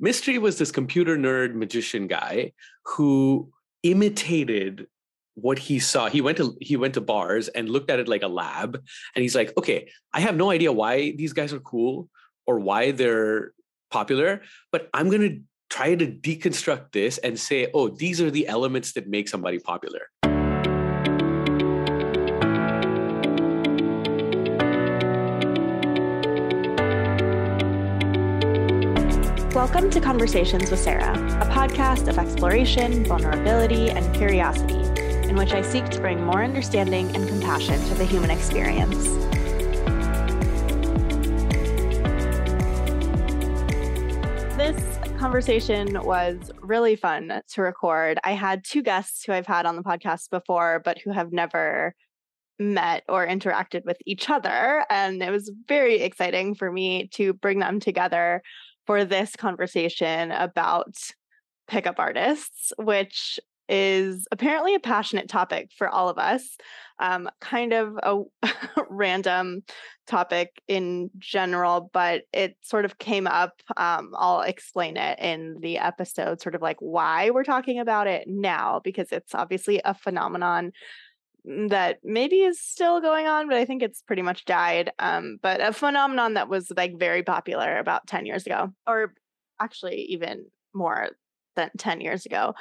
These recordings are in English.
Mystery was this computer nerd magician guy who imitated what he saw. He went to bars and looked at it like a lab. And he's like, okay, I have no idea why these guys are cool or why they're popular, but I'm going to try to deconstruct this and say, oh, these are the elements that make somebody popular. Welcome to Conversations with Sarah, a podcast of exploration, vulnerability, and curiosity, in which I seek to bring more understanding and compassion to the human experience. This conversation was really fun to record. I had two guests who I've had on the podcast before, but who have never met or interacted with each other. And it was very exciting for me to bring them together for this conversation about pickup artists, which is apparently a passionate topic for all of us, kind of a random topic in general, but it sort of came up. I'll explain it in the episode, sort of like why we're talking about it now, because it's obviously a phenomenon that maybe is still going on, but I think it's pretty much died. But a phenomenon that was like very popular about 10 years ago, or actually even more than 10 years ago.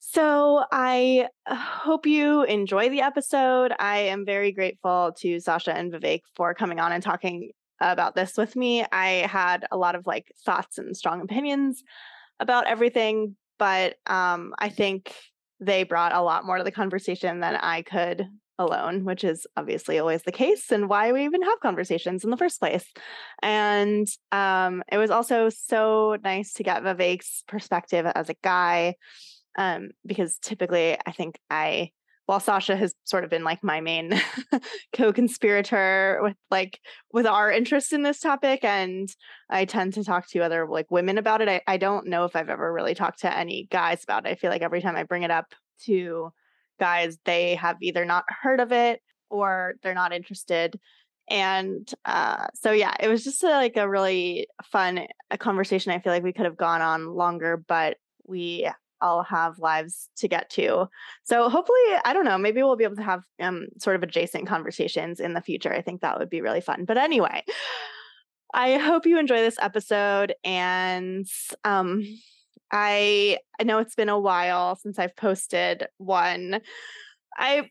So I hope you enjoy the episode. I am very grateful to Sasha and Vivek for coming on and talking about this with me. I had a lot of like thoughts and strong opinions about everything, but I think they brought a lot more to the conversation than I could alone, which is obviously always the case and why we even have conversations in the first place. And it was also so nice to get Vivek's perspective as a guy, because typically I think while Sasha has sort of been like my main co-conspirator with our interest in this topic, and I tend to talk to other like women about it. I don't know if I've ever really talked to any guys about it. I feel like every time I bring it up to guys, they have either not heard of it or they're not interested. And so yeah, it was just like a really fun conversation. I feel like we could have gone on longer, but we all have lives to get to. So hopefully, I don't know, maybe we'll be able to have sort of adjacent conversations in the future. I think that would be really fun. But anyway, I hope you enjoy this episode. And I know it's been a while since I've posted one.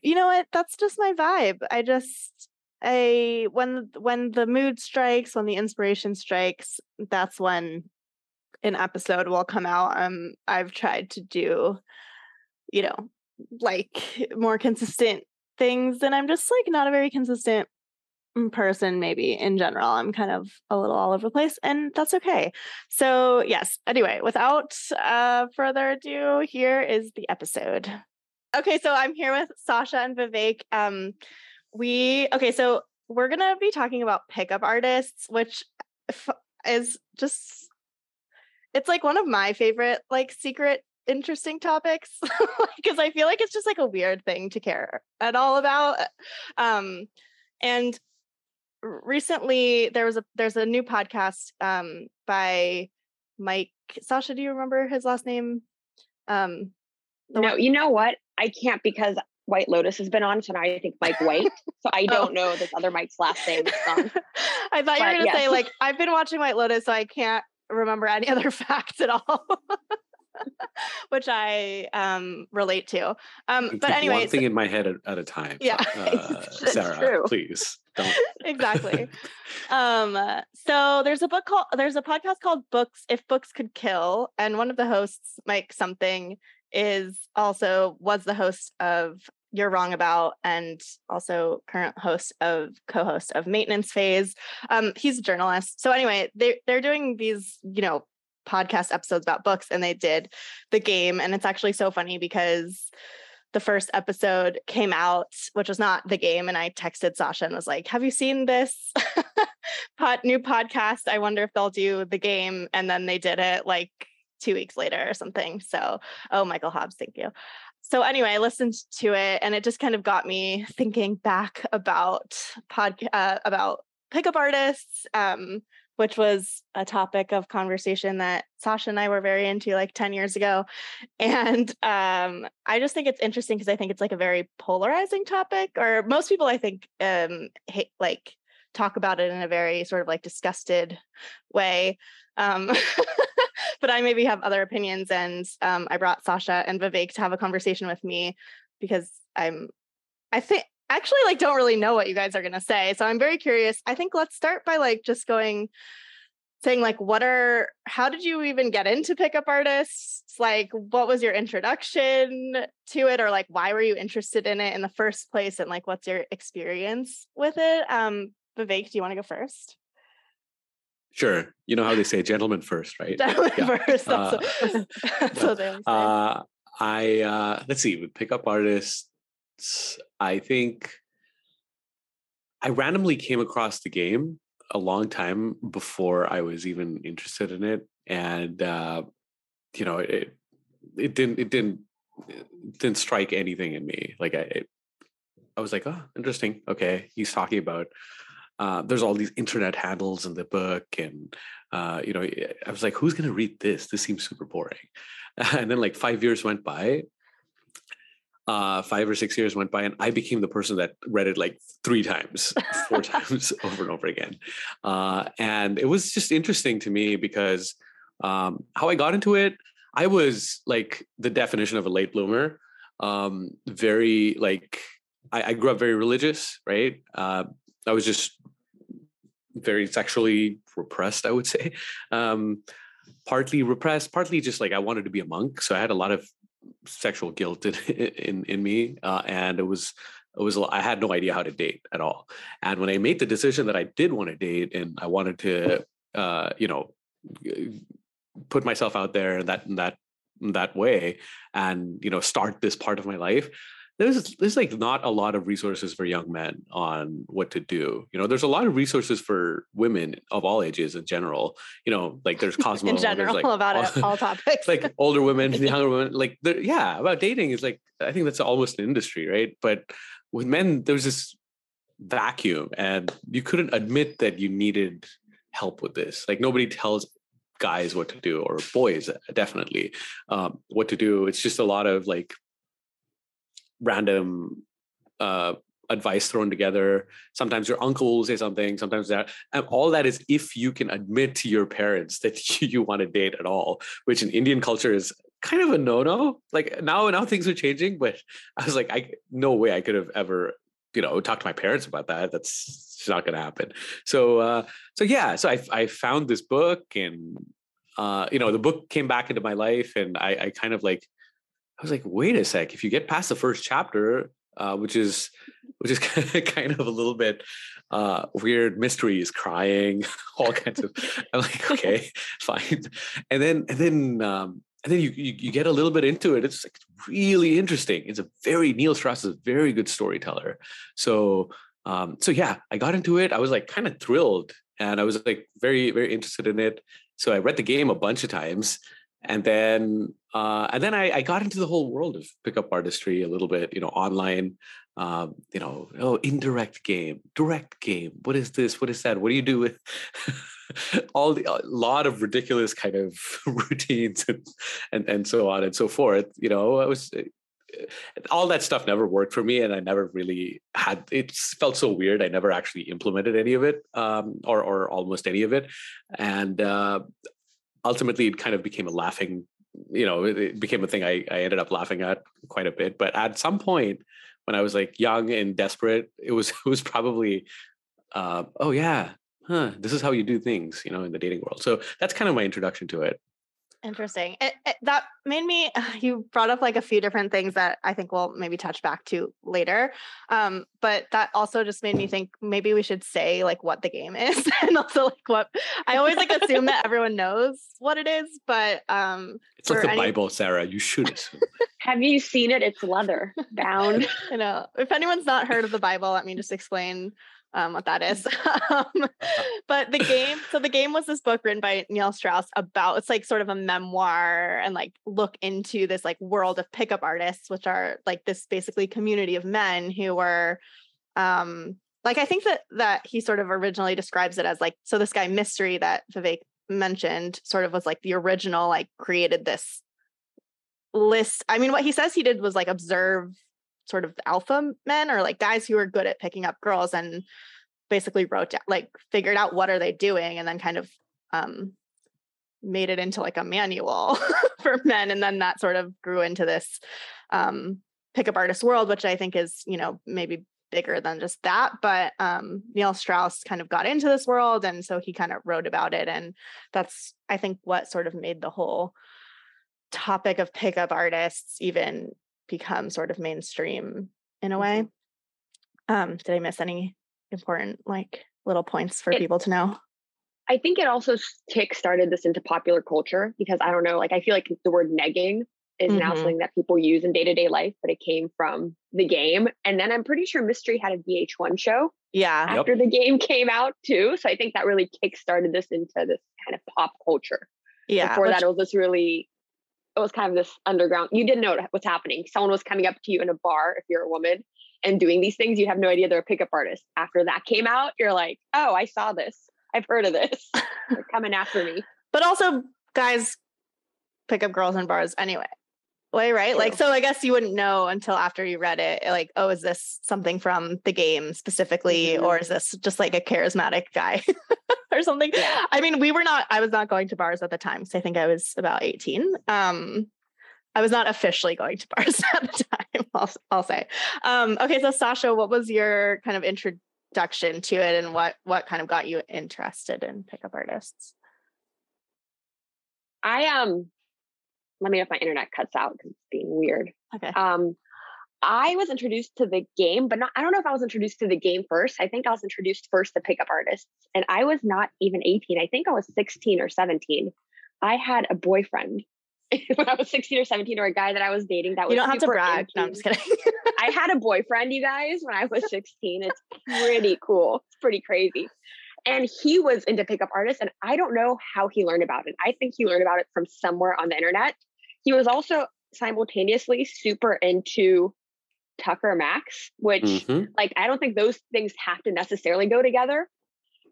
You know what? That's just my vibe. When the mood strikes, when the inspiration strikes, that's when an episode will come out. I've tried to do, you know, like more consistent things, and I'm just like not a very consistent person, maybe in general. I'm kind of a little all over the place, and that's okay. So yes, anyway, without further ado, here is the episode. Okay, so I'm here with Sasha and Vivek. So we're gonna be talking about pickup artists, which is just, it's like one of my favorite, like, secret, interesting topics, because I feel like it's just like a weird thing to care at all about. And recently there's a new podcast by Mike. Sasha, do you remember his last name? No, you know what? I can't, because White Lotus has been on, so now I think Mike White. So I don't know this other Mike's last name. I thought you were going to say, like, I've been watching White Lotus, so I can't remember any other facts at all, which I relate to. But anyway, one thing in my head at a time. Yeah, Sarah, true. Please don't. Exactly. So there's a podcast called Books If Books Could Kill, and one of the hosts, Mike something, was the host of You're Wrong About, and also current co-host of Maintenance Phase. He's a journalist. So anyway, they're doing these, you know, podcast episodes about books, and they did The Game. And it's actually so funny because the first episode came out, which was not The Game. And I texted Sasha and was like, have you seen this new podcast? I wonder if they'll do The Game. And then they did it like 2 weeks later or something. So, oh, Michael Hobbs, thank you. So anyway, I listened to it, and it just kind of got me thinking back about pickup artists, which was a topic of conversation that Sasha and I were very into like 10 years ago. And I just think it's interesting because I think it's like a very polarizing topic, or most people I think hate, like talk about it in a very sort of like disgusted way. But I maybe have other opinions, and I brought Sasha and Vivek to have a conversation with me because I like don't really know what you guys are going to say. So I'm very curious. I think let's start by like just saying like, how did you even get into pickup artists? Like, what was your introduction to it? Or like, why were you interested in it in the first place? And like, what's your experience with it? Vivek, do you want to go first? Sure. You know how they say gentlemen first, right? Gentlemen first. That's what they always say. Let's see, with pickup artists, I think I randomly came across The Game a long time before I was even interested in it, and it didn't strike anything in me. Like I was like, oh, interesting. Okay, he's talking about there's all these internet handles in the book, and I was like, who's gonna read this? This seems super boring. And then like 5 years went by. 5 or 6 years went by, and I became the person that read it like 3 times, 4 times over and over again. And it was just interesting to me because how I got into it, I was like the definition of a late bloomer. Very like, I grew up very religious, right? I was just very sexually repressed, I would say. Partly repressed, partly just like I wanted to be a monk. So I had a lot of sexual guilt in me, and it was I had no idea how to date at all. And when I made the decision that I did want to date and I wanted to put myself out there in that way, and start this part of my life, there's like not a lot of resources for young men on what to do. There's a lot of resources for women of all ages in general. Like there's Cosmo in general, like about all topics, like older women, younger women, like about dating is like, I think that's almost an industry, right? But with men, there's this vacuum, and you couldn't admit that you needed help with this. Like nobody tells guys what to do, or boys definitely what to do. It's just a lot of like random advice thrown together. Sometimes your uncle will say something, sometimes that, and all that is if you can admit to your parents that you want to date at all, which in Indian culture is kind of a no-no. Like now things are changing, but I was like, no way I could have ever, talked to my parents about that. That's not going to happen. So I found this book, and the book came back into my life, and I kind of like, I was like, wait a sec. If you get past the first chapter, which is kind of a little bit weird, Mystery is crying, all kinds of. I'm like, okay, fine. And then you get a little bit into it. It's like really interesting. Neil Strauss is a very good storyteller. So I got into it. I was like kind of thrilled, and I was like very very interested in it. So I read The Game a bunch of times. And then I got into the whole world of pickup artistry a little bit, online, indirect game, direct game. What is this? What is that? What do you do with a lot of ridiculous kind of routines and so on and so forth. All that stuff never worked for me, and I never really had. It felt so weird. I never actually implemented any of it, or almost any of it, and. Ultimately, it kind of became a laughing, it became a thing I ended up laughing at quite a bit. But at some point when I was like young and desperate, it was probably, this is how you do things, in the dating world. So that's kind of my introduction to it. Interesting. It that made me, you brought up like a few different things that I think we'll maybe touch back to later. But that also just made me think maybe we should say like what The Game is, and also like what I always like assume that everyone knows what it is, but it's like the Bible, Sarah, you should assume. Have you seen it? It's leather bound. If anyone's not heard of the Bible, let me just explain what that is. But The Game, so The Game was this book written by Neil Strauss about, it's like sort of a memoir and like look into this like world of pickup artists, which are like this basically community of men who were Like, I think that he sort of originally describes it as like, so this guy Mystery that Vivek mentioned sort of was like the original, like created this list. I mean, what he says he did was like observe sort of alpha men or like guys who are good at picking up girls and basically wrote down, like figured out what are they doing and then kind of made it into like a manual for men. And then that sort of grew into this pickup artist world, which I think is, you know, maybe bigger than just that, but Neil Strauss kind of got into this world, and so he kind of wrote about it, and that's, I think, what sort of made the whole topic of pickup artists even become sort of mainstream in a way. Did I miss any important like little points for people to know? I think it also kick-started this into popular culture because I don't know, like I feel like the word negging is now something that people use in day-to-day life, but it came from The Game. And then I'm pretty sure Mystery had a VH1 show after The Game came out too. So I think that really kickstarted this into this kind of pop culture. Yeah. Before that, it was kind of this underground. You didn't know what's happening. Someone was coming up to you in a bar, if you're a woman, and doing these things. You have no idea they're a pickup artist. After that came out, you're like, oh, I saw this. I've heard of this. They're coming after me. But also, guys pick up girls in bars anyway. Right? Like, so I guess you wouldn't know until after you read it, like, oh, is this something from The Game specifically? Or is this just like a charismatic guy or something? Yeah. I mean, I was not going to bars at the time. So I think I was about 18. I was not officially going to bars at the time, I'll say. Okay. So Sasha, what was your kind of introduction to it and what kind of got you interested in pickup artists? Let me know if my internet cuts out because it's being weird. Okay. I was introduced to The Game, but I don't know if I was introduced to The Game first. I think I was introduced first to pickup artists. And I was not even 18. I think I was 16 or 17. I had a boyfriend when I was 16 or 17, or a guy that I was dating that was super. You don't have to brag. No, I'm just kidding. I had a boyfriend, you guys, when I was 16. It's pretty cool. It's pretty crazy. And he was into pickup artists. And I don't know how he learned about it. I think he learned about it from somewhere on the internet. He was also simultaneously super into Tucker Max, which like, I don't think those things have to necessarily go together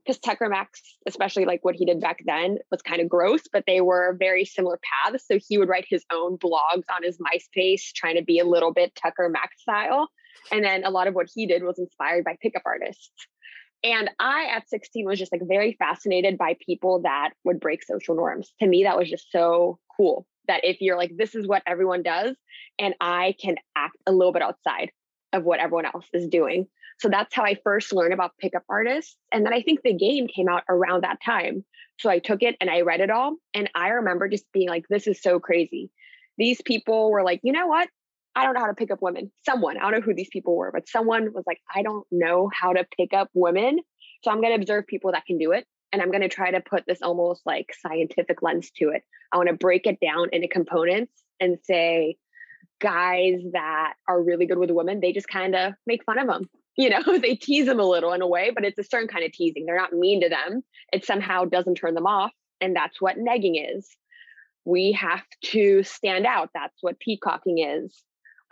because Tucker Max, especially like what he did back then was kind of gross, but they were very similar paths. So he would write his own blogs on his MySpace, trying to be a little bit Tucker Max style. And then a lot of what he did was inspired by pickup artists. And I, at 16, was just like very fascinated by people that would break social norms. To me, that was just so cool. That if you're like, this is what everyone does, and I can act a little bit outside of what everyone else is doing. So that's how I first learned about pickup artists. And then I think The Game came out around that time. So I took it and I read it all. And I remember just being like, this is so crazy. These people were like, you know what? I don't know how to pick up women. I don't know who these people were, but someone was like, I don't know how to pick up women. So I'm going to observe people that can do it. And I'm going to try to put this almost like scientific lens to it. I want to break it down into components and say, guys that are really good with women, they just kind of make fun of them. You know, they tease them a little in a way, but it's a certain kind of teasing. They're not mean to them. It somehow doesn't turn them off. And that's what negging is. We have to stand out. That's what peacocking is.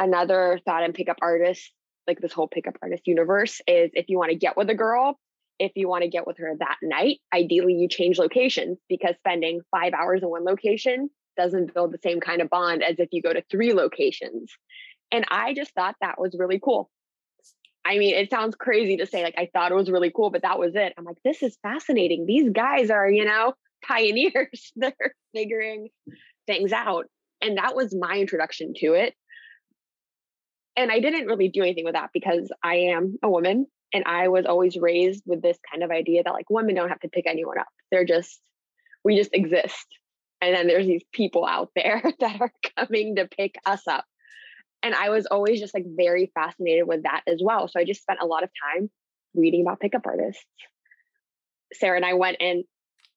Another thought in pickup artists, like this whole pickup artist universe, is if you want to get with a girl, if you want to get with her that night, ideally you change locations because spending 5 hours in one location doesn't build the same kind of bond as if you go to 3 locations. And I just thought that was really cool. I mean, it sounds crazy to say, like, I thought it was really cool, but that was it. I'm like, this is fascinating. These guys are, you know, pioneers. They're figuring things out. And that was my introduction to it. And I didn't really do anything with that because I am a woman. And I was always raised with this kind of idea that like women don't have to pick anyone up. We just exist. And then there's these people out there that are coming to pick us up. And I was always just like very fascinated with that as well. So I just spent a lot of time reading about pickup artists. Sarah and I went and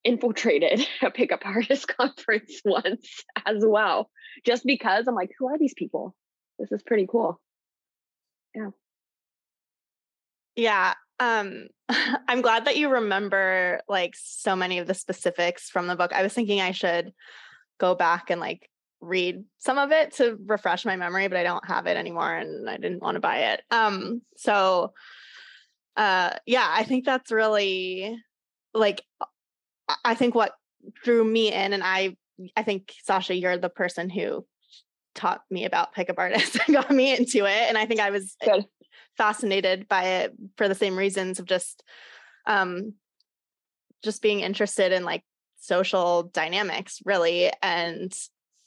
infiltrated a pickup artist conference once as well, just because I'm like, who are these people? This is pretty cool. Yeah. Yeah. I'm glad that you remember like so many of the specifics from the book. I was thinking I should go back and like read some of it to refresh my memory, but I don't have it anymore and I didn't want to buy it. So yeah, I think that's really, like, I think what drew me in, and I think, Sasha, you're the person who taught me about pickup artists and got me into it. And I think I was fascinated by it for the same reasons of just being interested in, like, social dynamics, really. And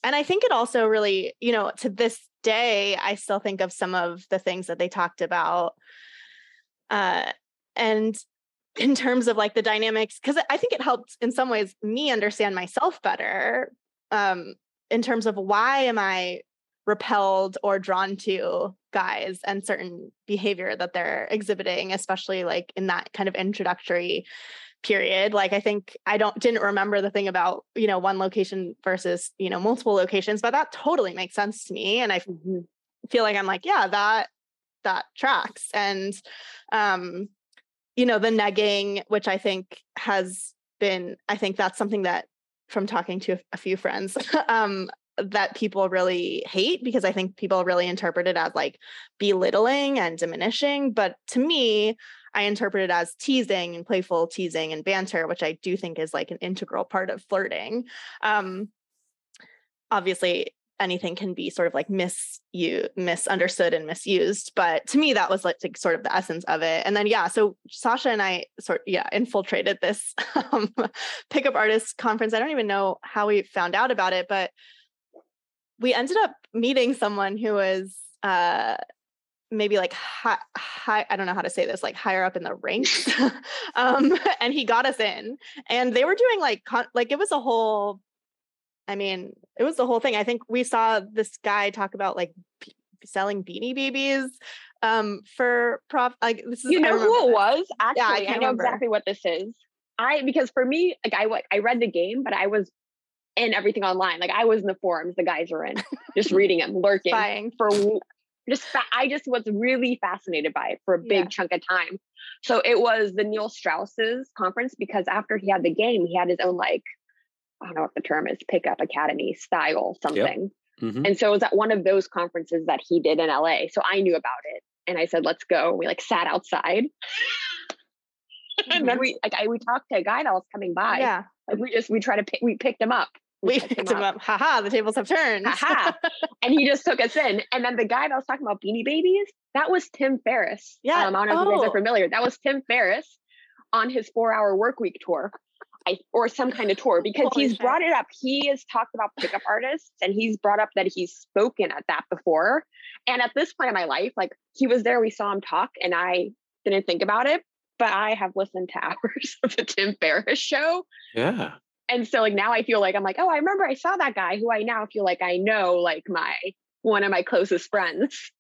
I think it also really, you know, to this day, I still think of some of the things that they talked about. And in terms of, like, the dynamics, because I think it helped in some ways me understand myself better, in terms of why am I repelled or drawn to guys and certain behavior that they're exhibiting, especially, like, in that kind of introductory period. Like, I think I didn't remember the thing about, you know, one location versus, you know, multiple locations, but that totally makes sense to me. And I feel like I'm like, yeah, that tracks. And, you know, the negging, which I think has been, I think that's something that from talking to a few friends, that people really hate, because I think people really interpret it as, like, belittling and diminishing. But to me, I interpret it as teasing and playful teasing and banter, which I do think is, like, an integral part of flirting. Obviously, anything can be sort of, like, misunderstood and misused. But to me, that was, like, sort of the essence of it. And then, yeah, so Sasha and I infiltrated this pickup artist conference. I don't even know how we found out about it, but we ended up meeting someone who was maybe, like, high, I don't know how to say this, like, higher up in the ranks. And he got us in, and they were doing, like, it was the whole thing. I think we saw this guy talk about, like, selling Beanie Babies for prop. Like, this is, you know who it was? Actually, yeah, I know exactly what this is. Because for me, like, I read The Game, but I was in everything online. Like, I was in the forums the guys were in, just reading them, lurking, spying. I just was really fascinated by it for a big chunk of time. So it was the Neil Strauss's conference, because after he had The Game, he had his own, like, I don't know what the term is, pickup academy style something. Yep. Mm-hmm. And so it was at one of those conferences that he did in LA. So I knew about it, and I said, let's go. We, like, sat outside and then we talked to a guy that was coming by. Yeah. Like, we picked him up. We picked him up. Ha ha, the tables have turned. Ha ha. And he just took us in. And then the guy that was talking about Beanie Babies, that was Tim Ferriss. Yeah. I don't know if you guys are familiar. That was Tim Ferriss on his 4-hour work week tour. Or some kind of tour, because he's brought it up. He has talked about pickup artists, and he's brought up that he's spoken at that before. And at this point in my life, like, he was there, we saw him talk, and I didn't think about it, but I have listened to hours of the Tim Ferriss show. Yeah. And so, like, now I feel like I'm like, oh, I remember I saw that guy who I now feel like I know, like, one of my closest friends.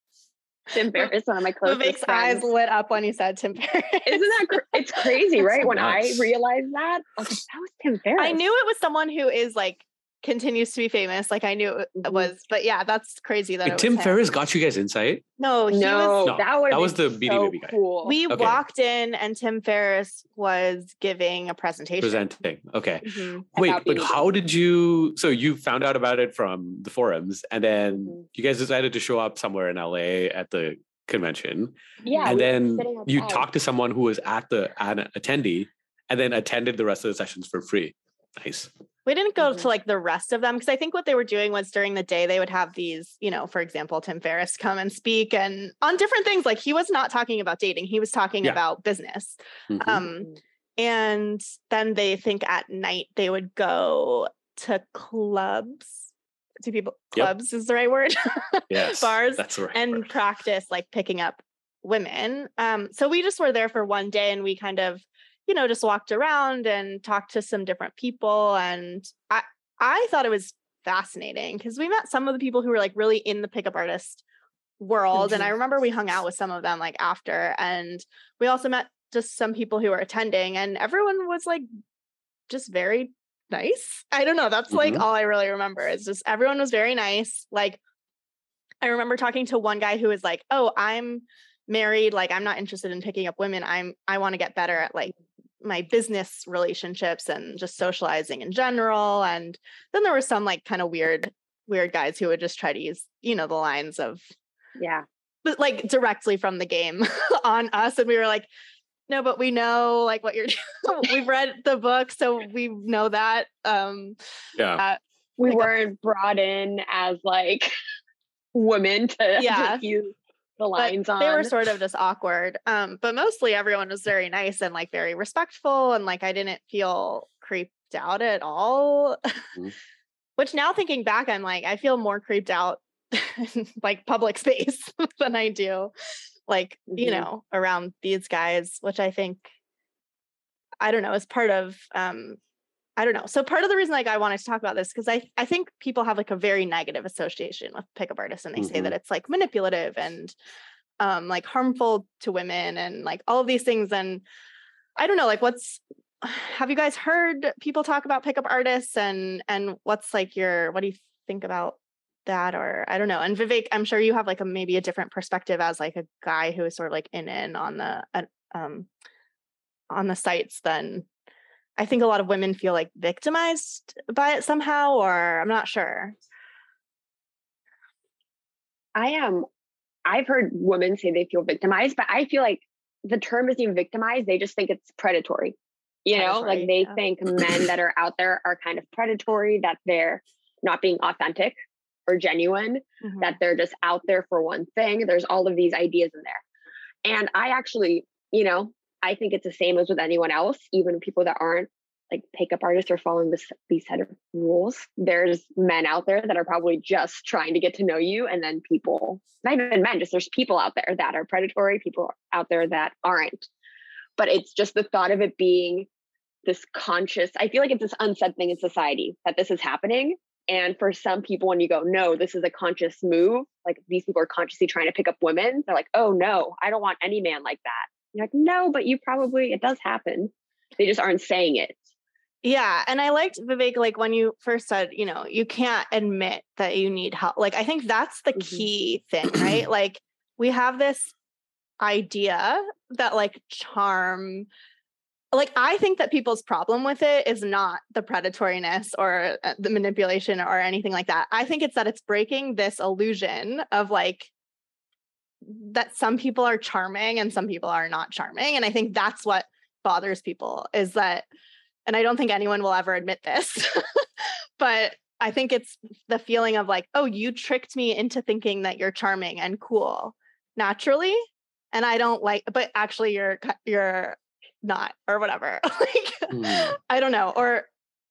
Tim Ferriss, one of my closest friends. Eyes lit up when you said Tim Ferriss. Isn't that it's crazy, right? So when I realized that, I was like, that was Tim Ferriss. I knew it was someone who is, like, continues to be famous. Like, I knew it was, but yeah, that's crazy that it was Tim Ferriss got you guys insight. No, that was the Beanie Baby guy. Cool. We walked in, and Tim Ferriss was giving a presentation. Okay. Mm-hmm. Wait, but how did you? So you found out about it from the forums, and then you guys decided to show up somewhere in LA at the convention. Yeah, and then you talked to someone who was an attendee, and then attended the rest of the sessions for free. Nice. We didn't go to, like, the rest of them, because I think what they were doing was during the day they would have these, you know, for example, Tim Ferriss come and speak and on different things. Like, he was not talking about dating. He was talking about business. Mm-hmm. And then they think at night they would go to clubs. Do people clubs is the right word? Yes. Bars. That's the right word. Practice, like, picking up women. So we just were there for one day, and we kind of, you know, just walked around and talked to some different people. And I thought it was fascinating, because we met some of the people who were, like, really in the pickup artist world. And I remember we hung out with some of them, like, after, and we also met just some people who were attending, and everyone was, like, just very nice. I don't know. That's like all I really remember is just everyone was very nice. Like, I remember talking to one guy who was like, oh, I'm married. Like, I'm not interested in picking up women. I want to get better at, like, my business relationships and just socializing in general. And then there were some, like, kind of weird guys who would just try to use, you know, the lines of, but, like, directly from The Game on us. And we were like, No, but we know like what you're doing. We've read the book, so we know that. We weren't brought in as like women to use the lines on. They were sort of just awkward. But mostly everyone was very nice and like very respectful, and like I didn't feel creeped out at all. Mm-hmm. Which now thinking back, I'm like, I feel more creeped out in like public space than I do like, you know, around these guys, which I think, I don't know, is part of, I don't know. So part of the reason like I wanted to talk about this, because I think people have like a very negative association with pickup artists, and they say that it's like manipulative and like harmful to women and like all of these things. And I don't know, like have you guys heard people talk about pickup artists, and what's like what do you think about that? Or I don't know. And Vivek, I'm sure you have like maybe a different perspective as like a guy who is sort of like in on the sites than I think a lot of women feel like victimized by it somehow, or I'm not sure. I've heard women say they feel victimized, but I feel like the term isn't even victimized. They just think it's predatory. You know, like they think men that are out there are kind of predatory, that they're not being authentic or genuine, that they're just out there for one thing. There's all of these ideas in there. And I actually, you know, I think it's the same as with anyone else, even people that aren't like pickup artists or following these set of rules. There's men out there that are probably just trying to get to know you. And then people, not even men, just there's people out there that are predatory, people out there that aren't. But it's just the thought of it being this conscious, I feel like it's this unsaid thing in society that this is happening. And for some people, when you go, no, this is a conscious move, like these people are consciously trying to pick up women, they're like, oh no, I don't want any man like that. You're like, no, but you probably, it does happen. They just aren't saying it. Yeah. And I liked, Vivek, like when you first said, you know, you can't admit that you need help. Like, I think that's the key thing, right? Like we have this idea that like charm, like I think that people's problem with it is not the predatoriness or the manipulation or anything like that. I think it's that it's breaking this illusion of like that some people are charming and some people are not charming. And I think that's what bothers people is that, and I don't think anyone will ever admit this, but I think it's the feeling of like, oh, you tricked me into thinking that you're charming and cool naturally. And I don't like, but actually you're not, or whatever. Like, I don't know.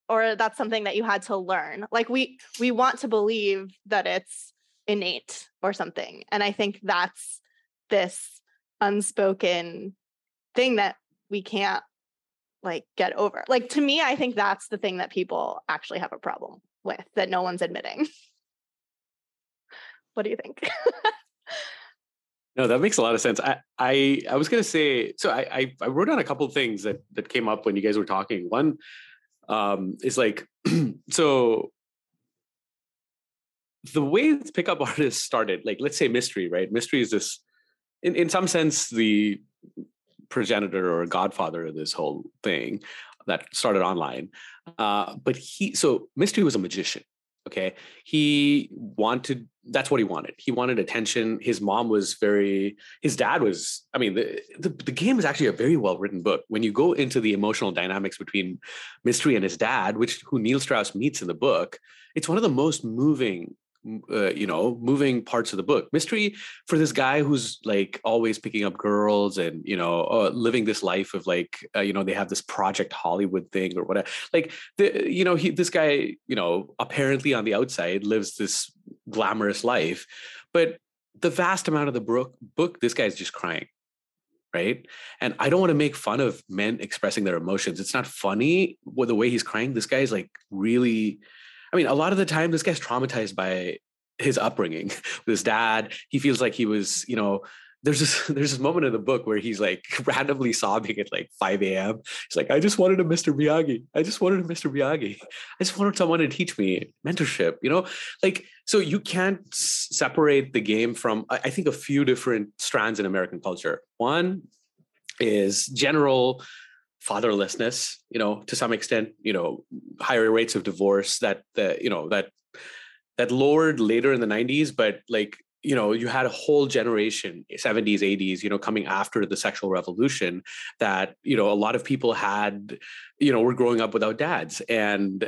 Or that's something that you had to learn. Like we want to believe that it's innate or something. And I think that's this unspoken thing that we can't like get over. Like to me, I think that's the thing that people actually have a problem with that no one's admitting. What do you think? No, that makes a lot of sense. I was going to say, so I wrote down a couple of things that came up when you guys were talking. One is like, so the way pickup artists started, like let's say Mystery, right? Mystery is this, in some sense, the progenitor or godfather of this whole thing that started online. So Mystery was a magician. Okay. That's what he wanted. He wanted attention. His dad was, I mean, the Game is actually a very well-written book. When you go into the emotional dynamics between Mystery and his dad, who Neil Strauss meets in the book, it's one of the most moving parts of the book. Mystery, for this guy who's like always picking up girls and, you know, living this life of like, you know, they have this Project Hollywood thing or whatever. Like, this guy, you know, apparently on the outside lives this glamorous life, but the vast amount of the book, this guy's just crying. Right. And I don't want to make fun of men expressing their emotions. It's not funny with the way he's crying. This guy's like really, I mean, a lot of the time, this guy's traumatized by his upbringing with his dad. He feels like he was, you know, there's this moment in the book where he's like randomly sobbing at like 5 a.m. He's like, I just wanted a Mr. Miyagi. I just wanted a Mr. Miyagi. I just wanted someone to teach me mentorship, you know, like, so you can't separate the Game from, I think, a few different strands in American culture. One is general fatherlessness, you know, to some extent, you know, higher rates of divorce that lowered later in the 90s, but like you know, you had a whole generation, 70s, 80s, you know, coming after the sexual revolution that, you know, a lot of people had, you know, were growing up without dads. And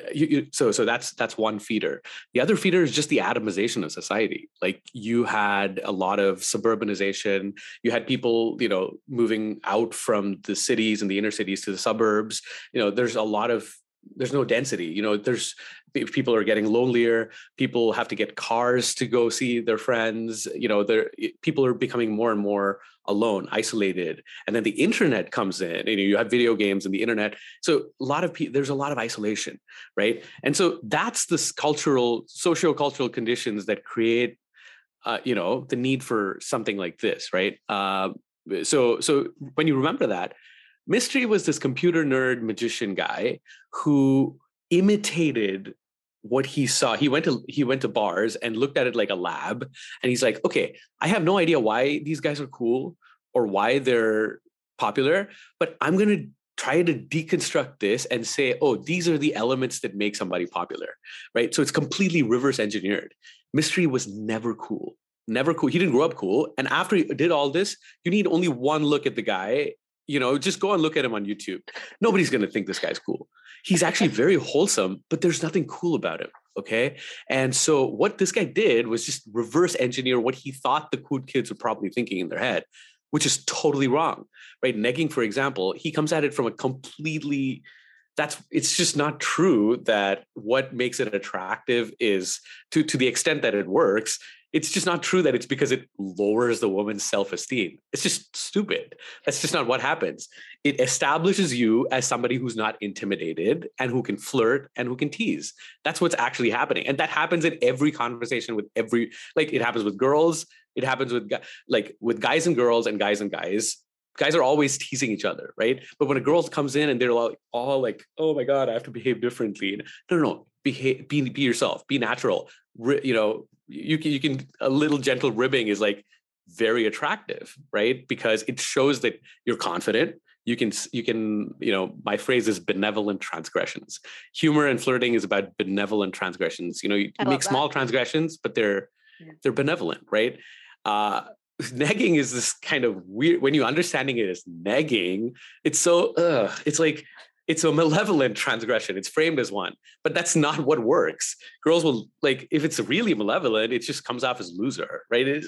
so that's one feeder. The other feeder is just the atomization of society. Like you had a lot of suburbanization. You had people, you know, moving out from the cities and the inner cities to the suburbs. You know, there's no density, you know, people are getting lonelier, people have to get cars to go see their friends, you know, people are becoming more and more alone, isolated. And then the internet comes in, you know, you have video games and the internet. So there's a lot of isolation, right? And so that's this socio-cultural conditions that create, you know, the need for something like this, right? So when you remember that, Mystery was this computer nerd magician guy who imitated what he saw. He went to bars and looked at it like a lab. And he's like, okay, I have no idea why these guys are cool or why they're popular, but I'm going to try to deconstruct this and say, oh, these are the elements that make somebody popular, right? So it's completely reverse engineered. Mystery was never cool, never cool. He didn't grow up cool. And after he did all this, you need only one look at the guy. You know, just go and look at him on YouTube. Nobody's going to think this guy's cool. He's actually very wholesome, but there's nothing cool about him. Okay. And so what this guy did was just reverse engineer what he thought the cool kids were probably thinking in their head, which is totally wrong, right? Negging, for example, he comes at it from a completely, it's just not true that what makes it attractive is to the extent that it works. It's just not true that it's because it lowers the woman's self-esteem. It's just stupid. That's just not what happens. It establishes you as somebody who's not intimidated and who can flirt and who can tease. That's what's actually happening. And that happens in every conversation with it happens with girls. It happens with guys and girls and guys and guys. Guys are always teasing each other, right? But when a girl comes in and they're all like, oh my God, I have to behave differently. No. Be yourself, be natural. You know, you can a little gentle ribbing is like very attractive, right? Because it shows that you're confident. You can, you know, my phrase is benevolent transgressions. Humor and flirting is about benevolent transgressions. You know, you make small transgressions, but they're benevolent, right? Negging is this kind of weird, when you're understanding it as negging, it's so, it's like, it's a malevolent transgression. It's framed as one, but that's not what works. Girls will if it's really malevolent, it just comes off as loser, right? It's,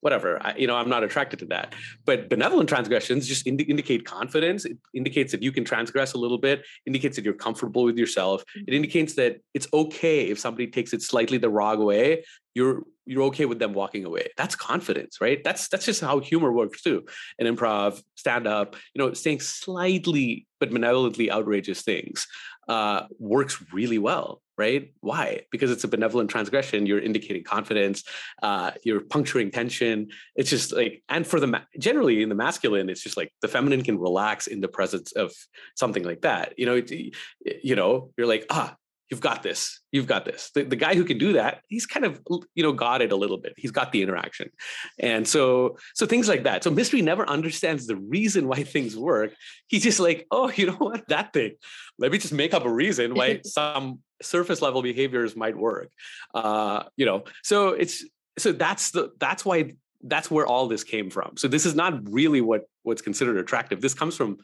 whatever. I'm not attracted to that. But benevolent transgressions just indicate confidence. It indicates that you can transgress a little bit, indicates that you're comfortable with yourself. It indicates that it's okay if somebody takes it slightly the wrong way. You're okay with them walking away. That's confidence, right? That's just how humor works too. And improv, stand up, you know, saying slightly but benevolently outrageous things works really well, right? Why? Because it's a benevolent transgression. You're indicating confidence. You're puncturing tension. It's just and for generally in the masculine, it's just the feminine can relax in the presence of something like that. You know, you're like, you've got this. You've got this. The guy who can do that, he's kind of, got it a little bit. He's got the interaction. And so things like that. So Mystery never understands the reason why things work. He's just like, oh, you know what? That thing. Let me just make up a reason why some surface level behaviors might work. That's where all this came from. So this is not really what's considered attractive. This comes from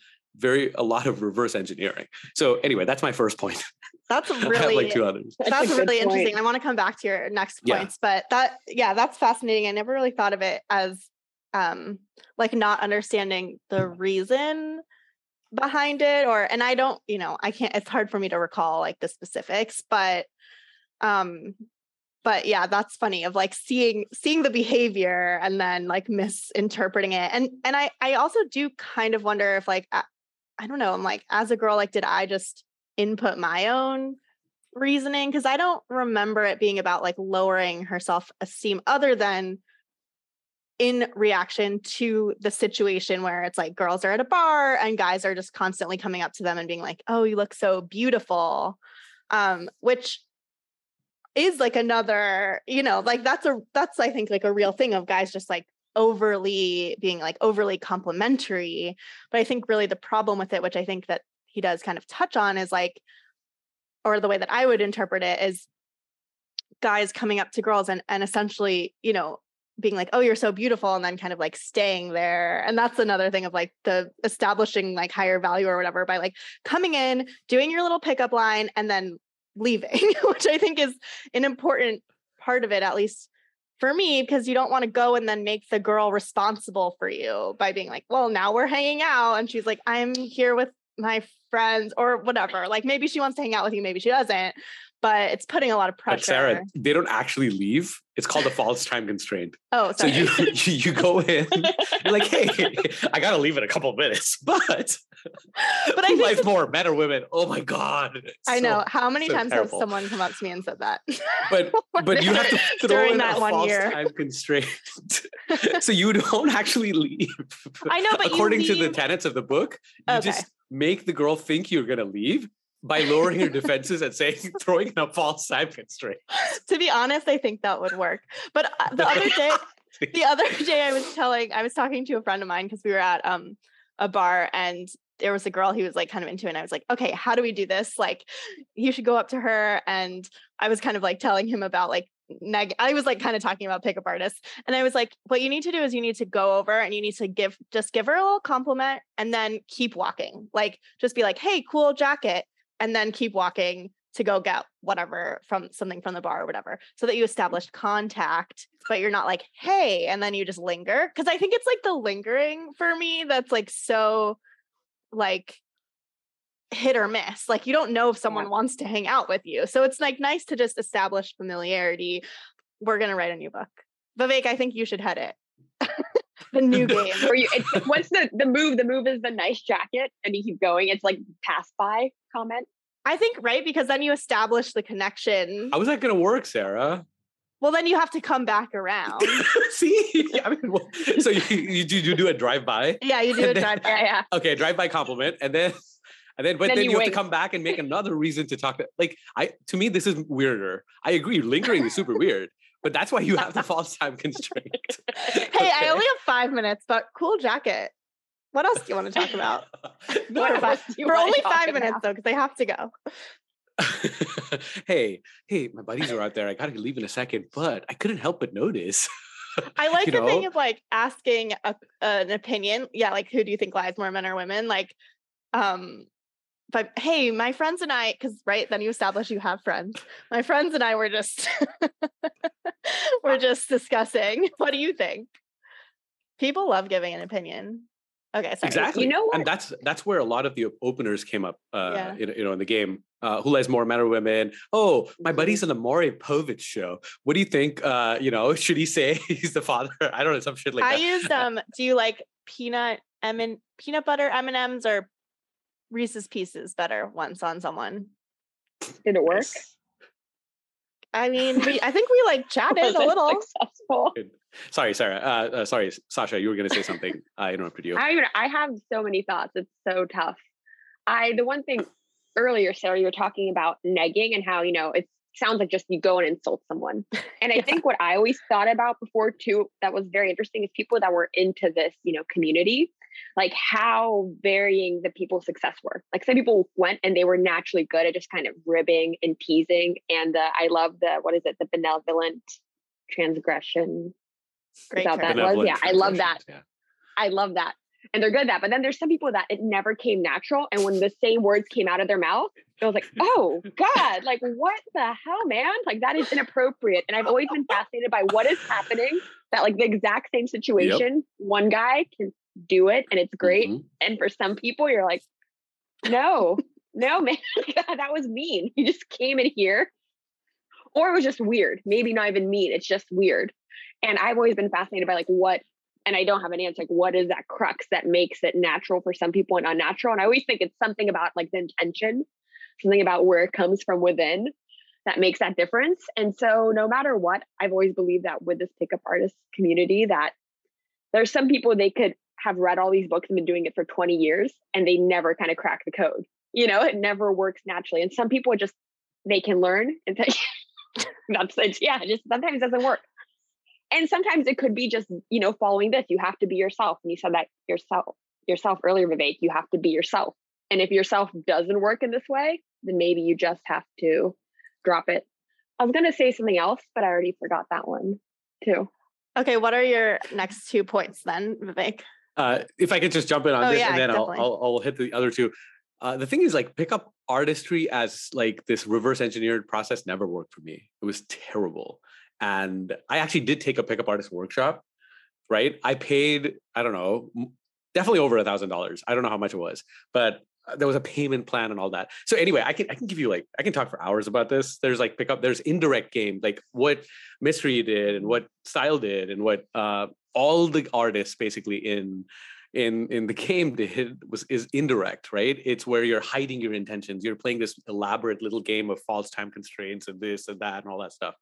a lot of reverse engineering. So anyway, that's my first point. That's really, I have two others. That's really interesting. Point. I want to come back to your next points, but that's fascinating. I never really thought of it as not understanding the reason behind it, and I don't, I can't, it's hard for me to recall the specifics, but yeah, that's funny of seeing the behavior and then misinterpreting it. And I also do kind of wonder if I don't know. I'm as a girl, did I just input my own reasoning? Because I don't remember it being about lowering her self-esteem other than in reaction to the situation where it's girls are at a bar and guys are just constantly coming up to them and being like, oh, you look so beautiful, which is another, that's I think a real thing of guys just overly complimentary. But I think really the problem with it, which I think that he does kind of touch on, is or the way that I would interpret it is guys coming up to girls and essentially, being like, oh, you're so beautiful, and then kind of like staying there. And that's another thing of like the establishing like higher value or whatever by like coming in, doing your little pickup line, and then leaving, which I think is an important part of it, at least for me, because you don't want to go and then make the girl responsible for you by being like, well, now we're hanging out, and she's like, I'm here with my friends or whatever. Like, maybe she wants to hang out with you, maybe she doesn't, but it's putting a lot of pressure. But Sarah, they don't actually leave. It's called a false time constraint. Oh, sorry. So you go in, you're like, hey, I gotta leave in a couple of minutes, but I think life more men or women. Oh my God. I know. How many times terrible. Has someone come up to me and said that? But you have to throw during in that a one false year. Time constraint. So you don't actually leave. I know, but according to the tenets of the book, you just make the girl think you're gonna leave by lowering your defenses and saying, throwing in a false time constraint. To be honest, I think that would work. But the other day I was talking to a friend of mine because we were at a bar, and there was a girl he was like kind of into, and I was like, okay, how do we do this? Like, you should go up to her. And I was kind of like telling him about like, I was like kind of talking about pickup artists, and I was like, what you need to do is you need to go over and you need to give her a little compliment and then keep walking. Like, just be like, hey, cool jacket, and then keep walking to go get whatever from something from the bar or whatever, so that you established contact, but you're not like, hey, and then you just linger. Cause I think it's like the lingering for me that's like so like hit or miss. Like, you don't know if someone wants to hang out with you. So it's like nice to just establish familiarity. We're going to write a new book. Vivek, I think you should head it. The new game. Or what's the move is the nice jacket, and you keep going. It's like pass by comment. I think, right? Because then you establish the connection. How is that going to work, Sarah? Well, then you have to come back around. See? I mean, well, so you do a drive-by? Yeah, you do a drive-by. Yeah. Okay, drive-by compliment. But then you have to come back and make another reason to talk. To me, this is weirder. I agree. Lingering is super weird. But that's why you have the false time constraint. Hey, okay. I only have 5 minutes, but cool jacket. What else do you want to talk about? For only 5 minutes, though, because I have to go. Hey, my buddies are out there. I got to leave in a second, but I couldn't help but notice. I like the thing of, like, asking an opinion. Yeah, like, who do you think lies more, men or women? Like, but hey, my friends and I, because right then you establish you have friends. My friends and I were just discussing. What do you think? People love giving an opinion. Okay, sorry. Exactly. You know what? And that's where a lot of the openers came up. In the game. Who lies more, men or women? Oh, my buddy's on the Maury Povich show. What do you think? Should he say he's the father? I don't know, some shit like that. I used do you like peanut butter M&Ms or Reese's Pieces better once on someone? Did it work? I mean, I think we like chatted a little. Successful. Sorry, Sarah. Sorry, Sasha, you were going to say something. I interrupted you. I have so many thoughts. It's so tough. The one thing earlier, Sarah, you were talking about negging and how, you know, it sounds like just you go and insult someone. And I think what I always thought about before too, that was very interesting, is people that were into this, you know, community, like how varying the people's success were. Like, some people went and they were naturally good at just kind of ribbing and teasing. And I love the benevolent transgression. Great term. I love that. And they're good at that. But then there's some people that it never came natural. And when the same words came out of their mouth, I was like, oh God, like, what the hell, man? Like, that is inappropriate. And I've always been fascinated by what is happening, that like the exact same situation, one guy can do it and it's great. Mm-hmm. And for some people, you're like, no, man, God, that was mean. You just came in here. Or it was just weird. Maybe not even mean. It's just weird. And I've always been fascinated by like what, and I don't have an answer, like what is that crux that makes it natural for some people and unnatural? And I always think it's something about like the intention, something about where it comes from within that makes that difference. And so no matter what, I've always believed that with this pickup artist community, that there's some people, they could have read all these books and been doing it for 20 years and they never kind of crack the code. You know, it never works naturally. And some people just, they can learn and just sometimes it doesn't work. And sometimes it could be just, you know, following this, you have to be yourself. And you said that yourself earlier, Vivek, you have to be yourself. And if yourself doesn't work in this way, then maybe you just have to drop it. I was going to say something else, but I already forgot that one too. Okay, what are your next 2 points then, Vivek? If I could just jump in on this, and then I'll hit the other two. The thing is, like, pick up artistry as like this reverse engineered process never worked for me. It was terrible. And I actually did take a pickup artist workshop, right? I paid, I don't know, definitely over $1,000. I don't know how much it was, but there was a payment plan and all that. So anyway, I can give you like, I can talk for hours about this. There's like pickup, there's indirect game, like what Mystery did and what Style did and what all the artists basically in the game did is indirect, right? It's where you're hiding your intentions. You're playing this elaborate little game of false time constraints and this and that and all that stuff.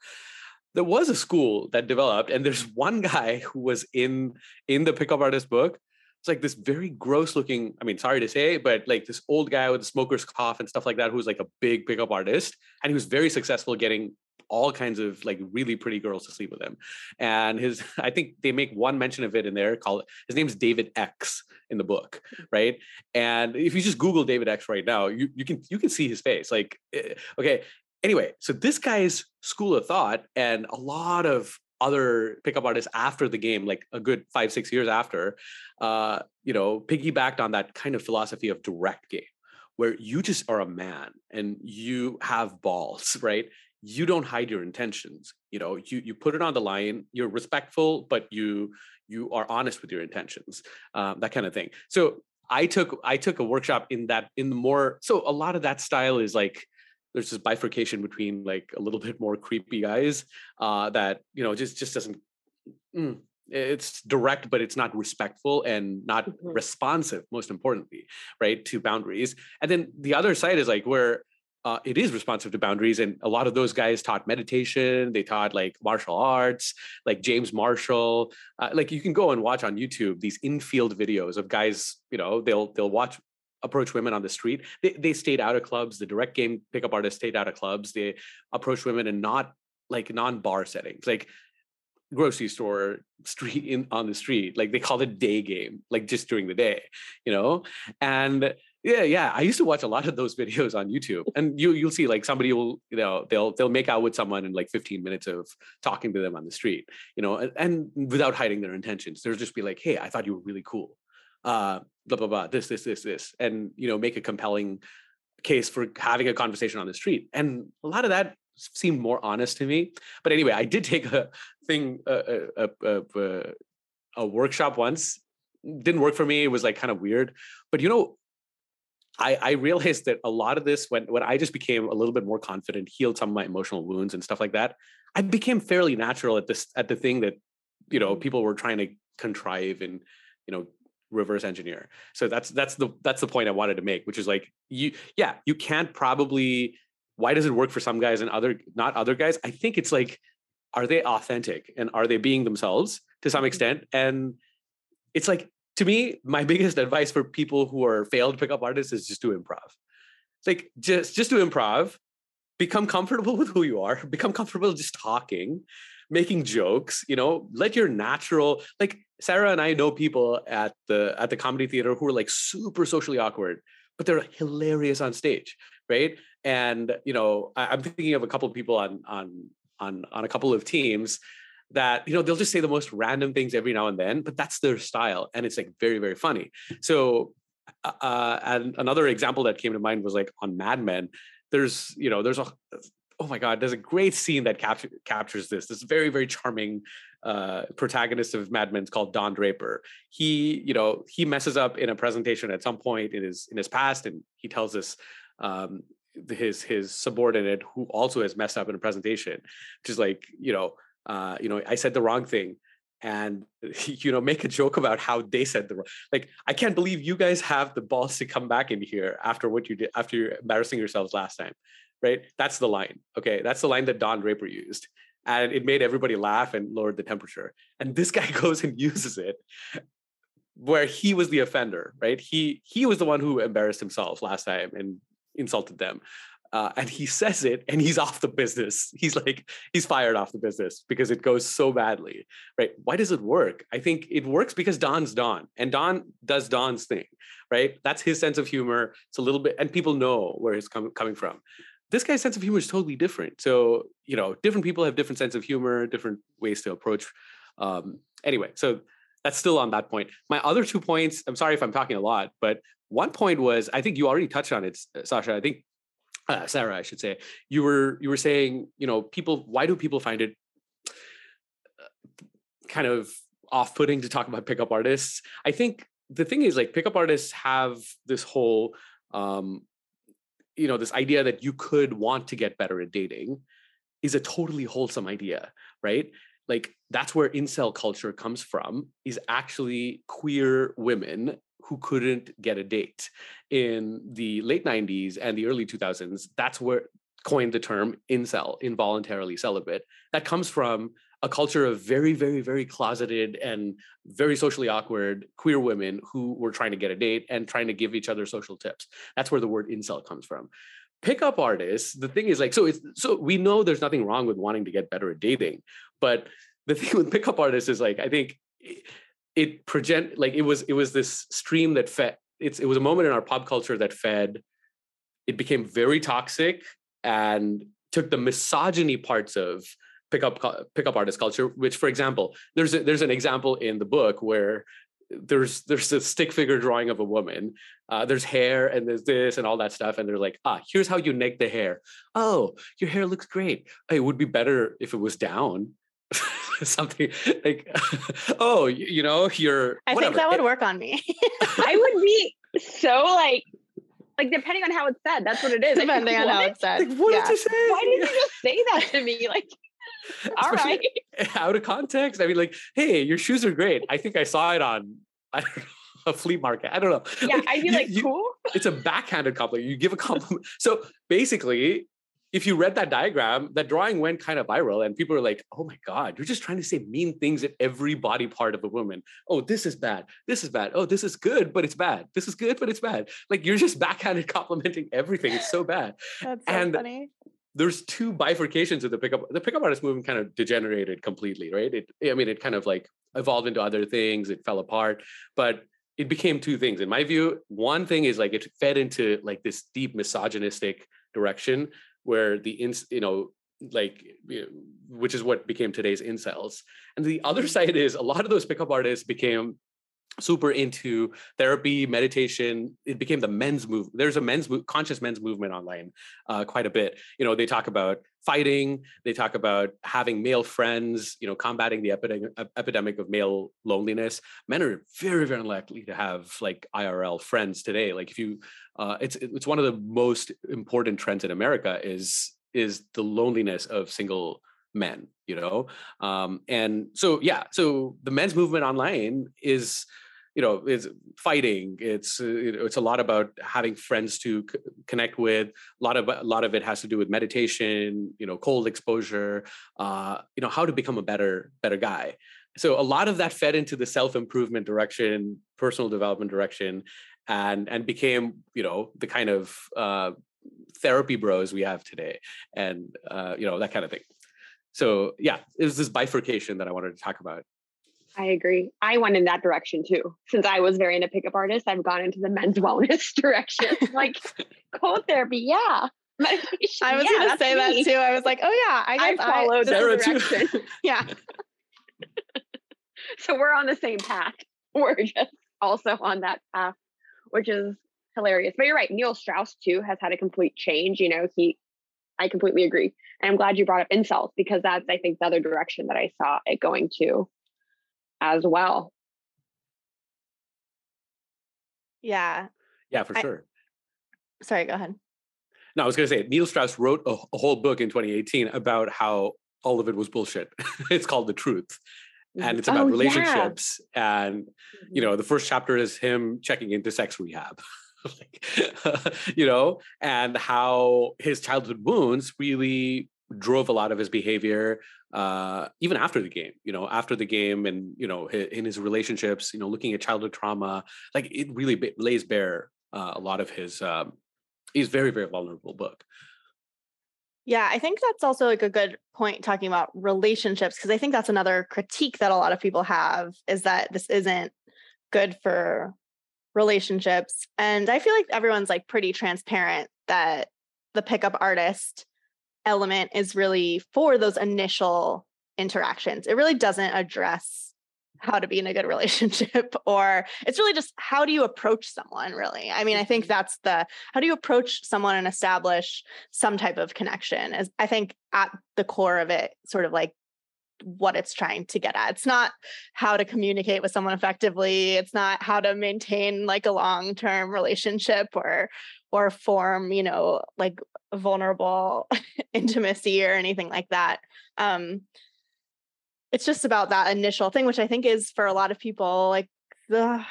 There was a school that developed, and there's one guy who was in the pickup artist book. It's like this very gross looking, I mean, sorry to say, but like this old guy with a smoker's cough and stuff like that, who's like a big pickup artist. And he was very successful getting all kinds of like really pretty girls to sleep with him. And I think they make one mention of it in there, his name's David X in the book, right? And if you just Google David X right now, you can see his face. Like, okay. Anyway, so this guy's school of thought and a lot of other pickup artists after the game, like a good 5-6 years after, piggybacked on that kind of philosophy of direct game, where you just are a man and you have balls, right? You don't hide your intentions. You put it on the line. You're respectful, but you are honest with your intentions. That kind of thing. So I took a workshop so a lot of that style is like, there's this bifurcation between like a little bit more creepy guys that, just doesn't, it's direct, but it's not respectful and not responsive, most importantly, right, to boundaries. And then the other side is like where, it is responsive to boundaries. And a lot of those guys taught meditation. They taught like martial arts, like James Marshall. Like you can go and watch on YouTube these in-field videos of guys, they'll approach women on the street. They stayed out of clubs. The direct game pickup artists stayed out of clubs. They approached women in not like non-bar settings, like grocery store, street on the street. Like they called it day game, like just during the day, and yeah. I used to watch a lot of those videos on YouTube, and you'll see like somebody will, they'll make out with someone in like 15 minutes of talking to them on the street, and without hiding their intentions. They'll just be like, "Hey, I thought you were really cool. Blah, blah, blah, this, and, make a compelling case for having a conversation on the street." And a lot of that seemed more honest to me. But anyway, I did take a workshop once. Didn't work for me. It was like kind of weird, but I realized that a lot of this, when I just became a little bit more confident, healed some of my emotional wounds and stuff like that, I became fairly natural at the thing that, people were trying to contrive and, reverse engineer. So that's the point I wanted to make, which is like, you can't probably, why does it work for some guys and not other guys? I think it's like, are they authentic and are they being themselves to some extent? And it's like, to me, my biggest advice for people who are failed pickup artists is just do improv. It's like, just do improv, become comfortable with who you are, become comfortable just talking, making jokes, let your natural, like Sarah and I know people at the comedy theater who are like super socially awkward, but they're hilarious on stage, right? And, I'm thinking of a couple of people on a couple of teams that, they'll just say the most random things every now and then, but that's their style. And it's like very, very funny. So, and another example that came to mind was like on Mad Men, there's a great scene that captures this very, very charming protagonist of Mad Men called Don Draper. He messes up in a presentation at some point in his past. And he tells this, his subordinate who also has messed up in a presentation, which is like, I said the wrong thing, and make a joke about how they said like, I can't believe you guys have the balls to come back in here after what you did, after you're embarrassing yourselves last time, right? That's the line. Okay, that's the line that Don Draper used, and it made everybody laugh and lowered the temperature. And this guy goes and uses it where he was the offender, right? He was the one who embarrassed himself last time and insulted them. And he says it, and he's off the business. He's fired off the business because it goes so badly, right? Why does it work? I think it works because Don's Don, and Don does Don's thing, right? That's his sense of humor. It's a little bit, and people know where he's coming from. This guy's sense of humor is totally different. So, different people have different sense of humor, different ways to approach Anyway, so that's still on that point. My other 2 points, I'm sorry if I'm talking a lot, but one point was, I think you already touched on it, Sasha. I think Sarah, I should say, you were saying, you know, people, why do people find it kind of off-putting to talk about pickup artists? I think the thing is, like, pickup artists have this whole, you know, this idea that you could want to get better at dating is a totally wholesome idea, right? Like, that's where incel culture comes from, is actually queer women who couldn't get a date in the late 90s and the early 2000s. That's where coined the term incel, involuntarily celibate. That comes from a culture of very, very, very closeted and very socially awkward queer women who were trying to get a date and trying to give each other social tips. That's where the word incel comes from. Pickup artists, the thing is, like, so we know there's nothing wrong with wanting to get better at dating, but the thing with pickup artists is, like, I think it was this stream that fed, it was a moment in our pop culture that fed, it became very toxic and took the misogyny parts of pickup artist culture, which, for example, there's an example in the book where there's a stick figure drawing of a woman. There's hair and there's this and all that stuff. And they're like, here's how you neg the hair. Oh, your hair looks great. It would be better if it was down. Something like, oh, you know, you're, I whatever. Think that would work on me. I would be so like, depending on how it's said, that's what it is. Depending on how it's said. Like, what did you say? Why did you just say that to me? Like, all right. Out of context. I mean, like, hey, your shoes are great. I think I saw it on a flea market. I don't know. Yeah, like, I feel like, cool. It's a backhanded compliment. You give a compliment. So basically, if you read that diagram, that drawing went kind of viral and people are like, oh my God, you're just trying to say mean things at every body part of a woman. Oh, this is bad. This is bad. Oh, this is good, but it's bad. This is good, but it's bad. Like, you're just backhanded complimenting everything. It's so bad. That's so funny. There's two bifurcations of the pickup artist movement kind of degenerated completely, right? It kind of like evolved into other things. It fell apart, but it became two things. In my view, one thing is, like, it fed into, like, this deep misogynistic direction where which is what became today's incels. And the other side is, a lot of those pickup artists became super into therapy, meditation. It became the men's move. There's a conscious men's movement online quite a bit. You know, they talk about fighting. They talk about having male friends, you know, combating the epidemic of male loneliness. Men are very, very unlikely to have, like, IRL friends today. Like, if you, it's one of the most important trends in America is the loneliness of single men, you know? And so, yeah, so the men's movement online is, you know, it's fighting. It's a lot about having friends to connect with. A lot of it has to do with meditation, you know, cold exposure, you know, how to become a better guy. So a lot of that fed into the self-improvement direction, personal development direction, and became, you know, the kind of therapy bros we have today, and you know, that kind of thing. So yeah, it was this bifurcation that I wanted to talk about. I agree. I went in that direction too. Since I was very into pickup artists, I've gone into the men's wellness direction. Like, cold therapy, yeah. Meditation, I was gonna say me. That too. I was like, oh yeah, I followed Sarah direction. Too. Yeah. So we're on the same path. We're just also on that path, which is hilarious. But you're right. Neil Strauss too has had a complete change. You know, I completely agree. And I'm glad you brought up incels, because that's, I think, the other direction that I saw it going to as well. Yeah. Yeah, for sure. Sorry, go ahead. No, I was going to say, Neil Strauss wrote a whole book in 2018 about how all of it was bullshit. It's called The Truth. And it's about relationships. Yeah. And, you know, the first chapter is him checking into sex rehab. You know, and how his childhood wounds really drove a lot of his behavior, even after the game, you know, and, you know, in his relationships, you know, looking at childhood trauma, like, it really lays bare a lot of his very, very vulnerable book. Yeah, I think that's also, like, a good point, talking about relationships, because I think that's another critique that a lot of people have, is that this isn't good for relationships. And I feel like everyone's, like, pretty transparent that the pickup artist element is really for those initial interactions. It really doesn't address how to be in a good relationship, or it's really just how do you approach someone, really. I mean, I think that's the, how do you approach someone and establish some type of connection, is I think at the core of it, sort of like what it's trying to get at. It's not how to communicate with someone effectively. It's not how to maintain like a long-term relationship or form, you know, like vulnerable intimacy or anything like that. It's just about that initial thing, which I think is for a lot of people, like the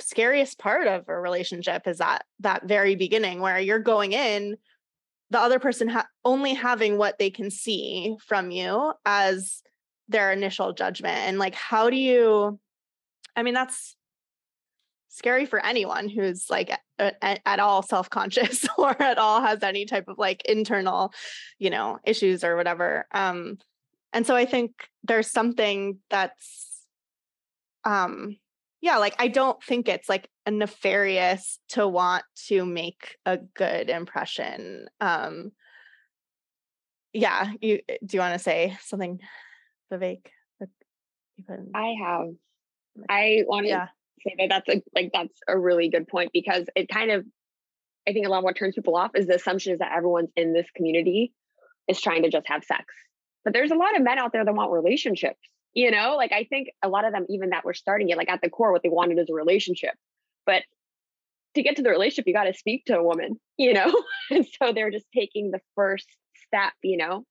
scariest part of a relationship is that very beginning where you're going in, the other person only having what they can see from you as their initial judgment. And like, how do you, I mean, that's scary for anyone who's like at all self-conscious or at all has any type of like internal, you know, issues or whatever. And so I think there's something that's, like, I don't think it's like a nefarious to want to make a good impression. Do you want to say something, Vivek? I want to say that's a really good point, because it kind of, I think a lot of what turns people off is the assumption is that everyone's in this community is trying to just have sex. But there's a lot of men out there that want relationships, you know, like I think a lot of them, even that were starting it, like at the core, what they wanted is a relationship. But to get to the relationship, you got to speak to a woman, you know, and so they're just taking the first step, you know,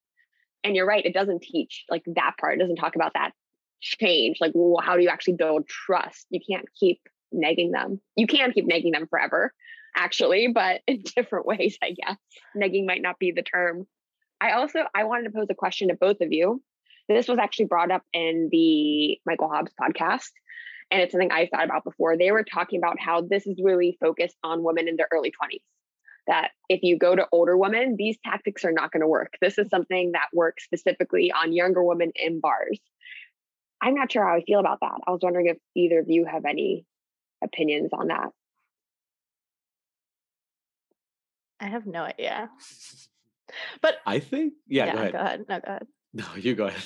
and you're right. It doesn't teach like that part. It doesn't talk about that change. Like, well, how do you actually build trust? You can't keep negging them. You can keep negging them forever, actually, but in different ways, I guess. Negging might not be the term. I wanted to pose a question to both of you. This was actually brought up in the Michael Hobbs podcast, and it's something I thought about before. They were talking about how this is really focused on women in their early 20s, that if you go to older women, these tactics are not going to work. This is something that works specifically on younger women in bars. I'm not sure how I feel about that. I was wondering if either of you have any opinions on that. I have no idea. But I think, go ahead. Go ahead. No, you go ahead.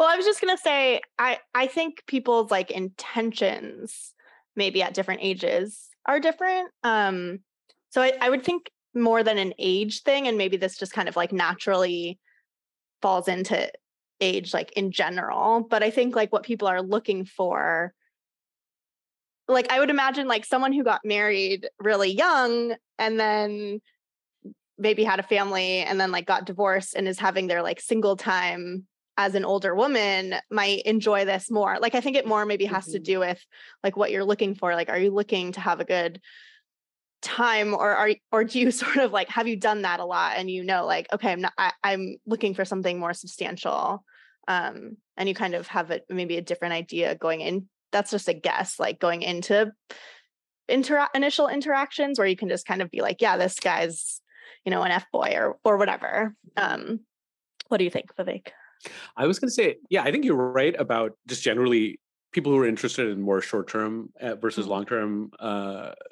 Well, I was just going to say, I think people's like intentions maybe at different ages are different. So I would think more than an age thing. And maybe this just kind of like naturally falls into age, like in general, but I think like what people are looking for, like, I would imagine like someone who got married really young and then maybe had a family and then like got divorced and is having their like single time as an older woman might enjoy this more. Like, I think it more maybe has to do with like what you're looking for. Like, are you looking to have a good time, or do you sort of like, have you done that a lot? And you know, like, okay, I'm looking for something more substantial. And you kind of have maybe a different idea going in. That's just a guess, like going into initial interactions where you can just kind of be like, yeah, this guy's, you know, an F-boy or whatever. What do you think, Vivek? I was going to say, I think you're right about just generally people who are interested in more short-term versus long-term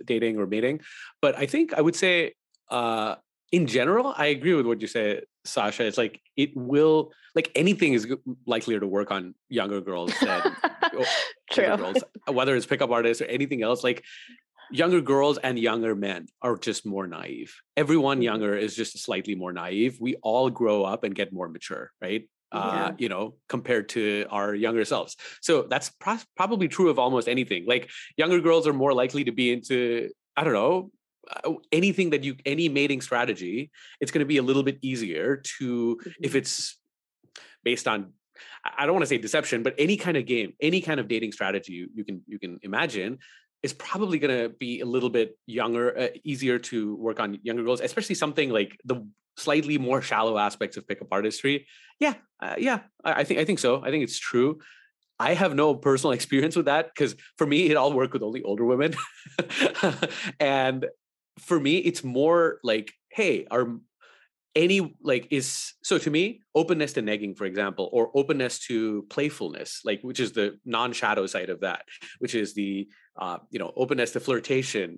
dating or mating. But I think I would say, in general, I agree with what you say, Sasha. It's like, it will, like anything is likelier to work on younger girls than older girls, whether it's pickup artists or anything else. Like, younger girls and younger men are just more naive. Everyone younger is just slightly more naive. We all grow up and get more mature, right? You know, compared to our younger selves. So that's probably true of almost anything. Like, younger girls are more likely to be into, I don't know, anything that you, any mating strategy, it's going to be a little bit easier to, if it's based on, I don't want to say deception, but any kind of game, any kind of dating strategy you can imagine, it's probably going to be a little bit younger, easier to work on younger girls, especially something like the slightly more shallow aspects of pickup artistry. I think so. I think it's true. I have no personal experience with that because for me, it all worked with only older women. And for me, it's more like, hey, to me, openness to negging, for example, or openness to playfulness, like, which is the non-shadow side of that, which is the, openness to flirtation,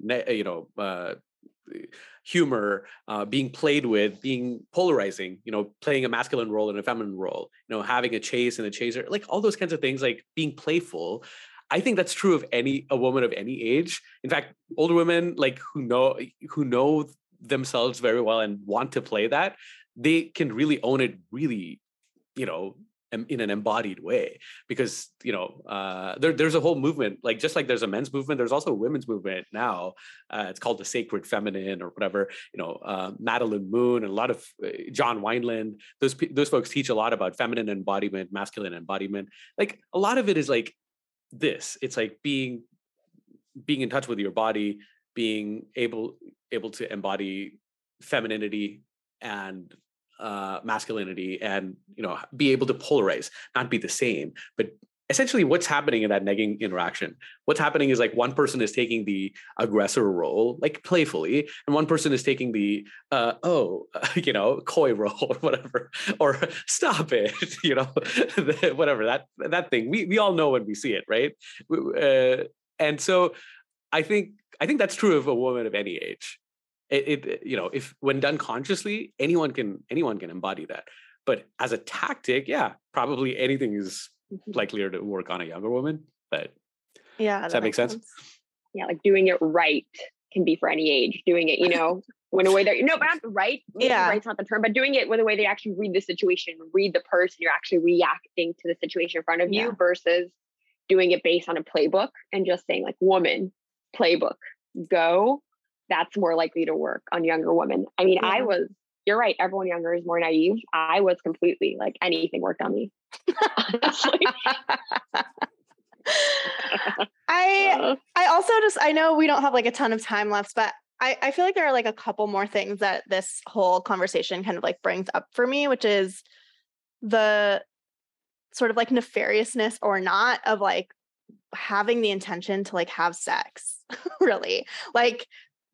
humor, being played with, being polarizing, you know, playing a masculine role and a feminine role, you know, having a chase and a chaser, like all those kinds of things, like being playful. I think that's true of a woman of any age. In fact, older women, like who know themselves very well and want to play that, they can really own it, really, you know, in an embodied way, because, you know, there's a whole movement, like just like there's a men's movement, there's also a women's movement now. It's called the Sacred Feminine or whatever, you know, Madeline Moon and a lot of John Wineland. Those folks teach a lot about feminine embodiment, masculine embodiment. Like a lot of it is like this. It's like being in touch with your body, being able to embody femininity and masculinity, and, you know, be able to polarize, not be the same. But essentially what's happening in that negging interaction, what's happening is like one person is taking the aggressor role, like playfully, and one person is taking the you know, coy role or whatever, or stop it, you know, whatever that thing we all know when we see it, right? And so I think that's true of a woman of any age. It you know, if when done consciously, anyone can embody that. But as a tactic, yeah, probably anything is likelier to work on a younger woman. But yeah, does that make sense? Yeah, like doing it right can be for any age. Doing it, you know, in a way that, no, but not the right. Yeah, right's not the term. But doing it with a way that you actually read the situation, read the person. You're actually reacting to the situation in front of you, versus doing it based on a playbook and just saying like, woman, playbook, go. That's more likely to work on younger women. I mean, you're right. Everyone younger is more naive. I was completely like, anything worked on me. Honestly. I also just, I know we don't have like a ton of time left, but I feel like there are like a couple more things that this whole conversation kind of like brings up for me, which is the sort of like nefariousness or not of like having the intention to like have sex, really. Like,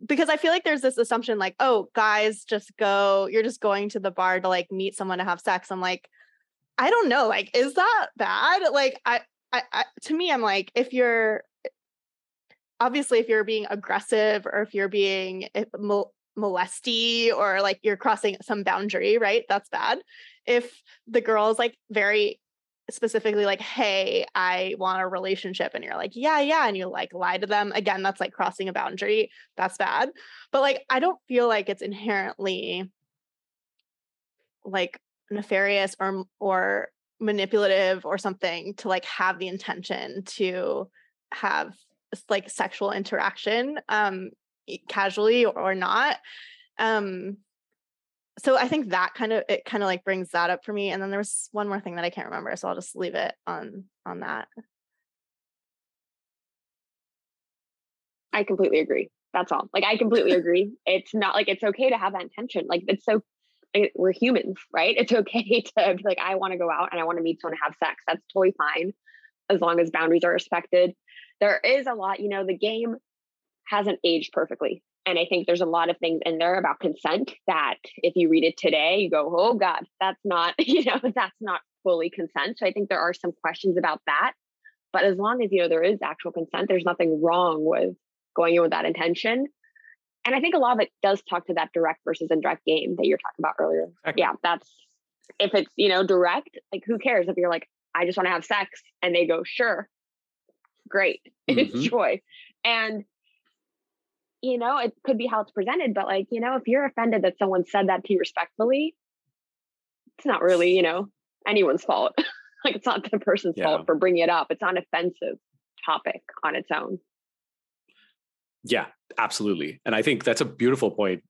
because I feel like there's this assumption like, oh, guys just go, you're just going to the bar to like meet someone to have sex. I'm like, I don't know. Like, is that bad? Like, I to me, I'm like, if you're being aggressive or if you're being molesty or like you're crossing some boundary, right? That's bad. If the girl is like very specifically like, hey, I want a relationship, and you're like, yeah, and you like lie to them, again, that's like crossing a boundary, that's bad. But like, I don't feel like it's inherently like nefarious or manipulative or something to like have the intention to have like sexual interaction, casually or not. So I think that kind of like brings that up for me. And then there was one more thing that I can't remember, so I'll just leave it on that. I completely agree. That's all. Like, I completely agree. It's not like, it's okay to have that intention. Like, it's so, like, we're humans, right? It's okay to be like, I want to go out and I want to meet someone and have sex. That's totally fine, as long as boundaries are respected. There is a lot, you know, the game hasn't aged perfectly. And I think there's a lot of things in there about consent that if you read it today, you go, oh God, that's not, you know, that's not fully consent. So I think there are some questions about that. But as long as, you know, there is actual consent, there's nothing wrong with going in with that intention. And I think a lot of it does talk to that direct versus indirect game that you're talking about earlier. Okay. Yeah, that's, if it's, you know, direct, like who cares if you're like, I just want to have sex, and they go, sure, great, enjoy. And you know, it could be how it's presented, but like, you know, if you're offended that someone said that to you respectfully, it's not really, you know, anyone's fault. Like, it's not the person's fault for bringing it up. It's not an offensive topic on its own. Yeah, absolutely. And I think that's a beautiful point,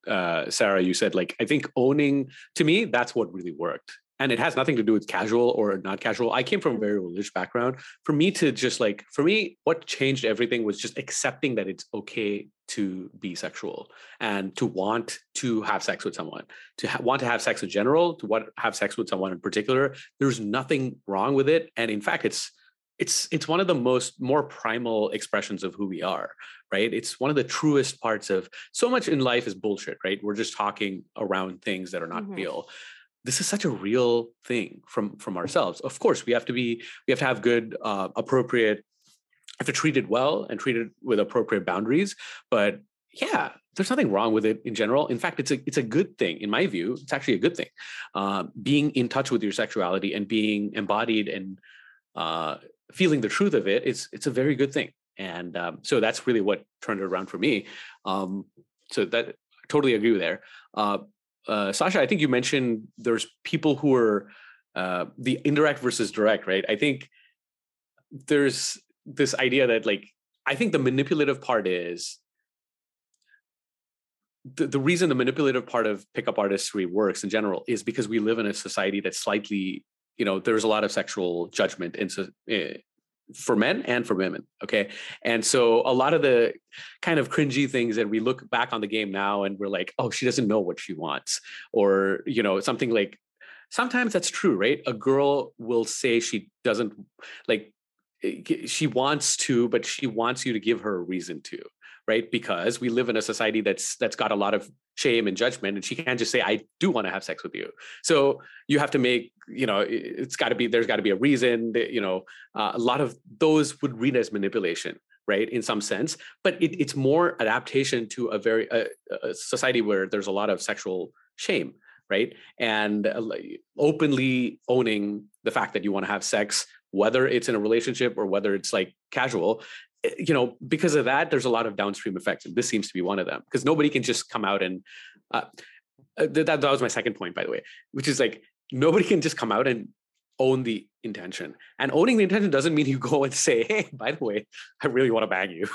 Sarah, you said, like, I think owning, to me, that's what really worked. And it has nothing to do with casual or not casual. I came from a very religious background. For me, what changed everything was just accepting that it's okay to be sexual and to want to have sex with someone, to want to have sex in general, have sex with someone in particular. There's nothing wrong with it. And in fact, it's one of the more primal expressions of who we are, right? It's one of the truest parts of, so much in life is bullshit, right? We're just talking around things that are not real. This is such a real thing from ourselves. Of course, we have to have good, appropriate, have to treat it well and treat it with appropriate boundaries. But yeah, There's nothing wrong with it in general. In fact, it's a good thing. In my view, it's actually a good thing. Being in touch with your sexuality and being embodied and feeling the truth of it, it's a very good thing. And so that's really what turned it around for me. So that, totally agree with there. Sasha, I think you mentioned there's people who are the indirect versus direct, right? I think there's this idea that, like, I think the manipulative part is, the reason the manipulative part of pickup artistry works in general is because we live in a society that's slightly, you know, there's a lot of sexual judgment in for men and for women. Okay. And so a lot of the kind of cringy things that we look back on The Game now and we're like, oh, she doesn't know what she wants, or, you know, something like, sometimes that's true, right? A girl will say she doesn't like, she wants to, but she wants you to give her a reason to, right? Because we live in a society that's got a lot of shame and judgment, and she can't just say, I do want to have sex with you. So you have to make, you know, there's got to be a reason that, you know, a lot of those would read as manipulation, right? In some sense, but it's more adaptation to a very a society where there's a lot of sexual shame, right? And openly owning the fact that you want to have sex, whether it's in a relationship or whether it's like casual, you know, because of that, there's a lot of downstream effects. And this seems to be one of them, because nobody can just come out and that was my second point, by the way, which is like, nobody can just come out and own the intention. And owning the intention doesn't mean you go and say, hey, by the way, I really want to bang you.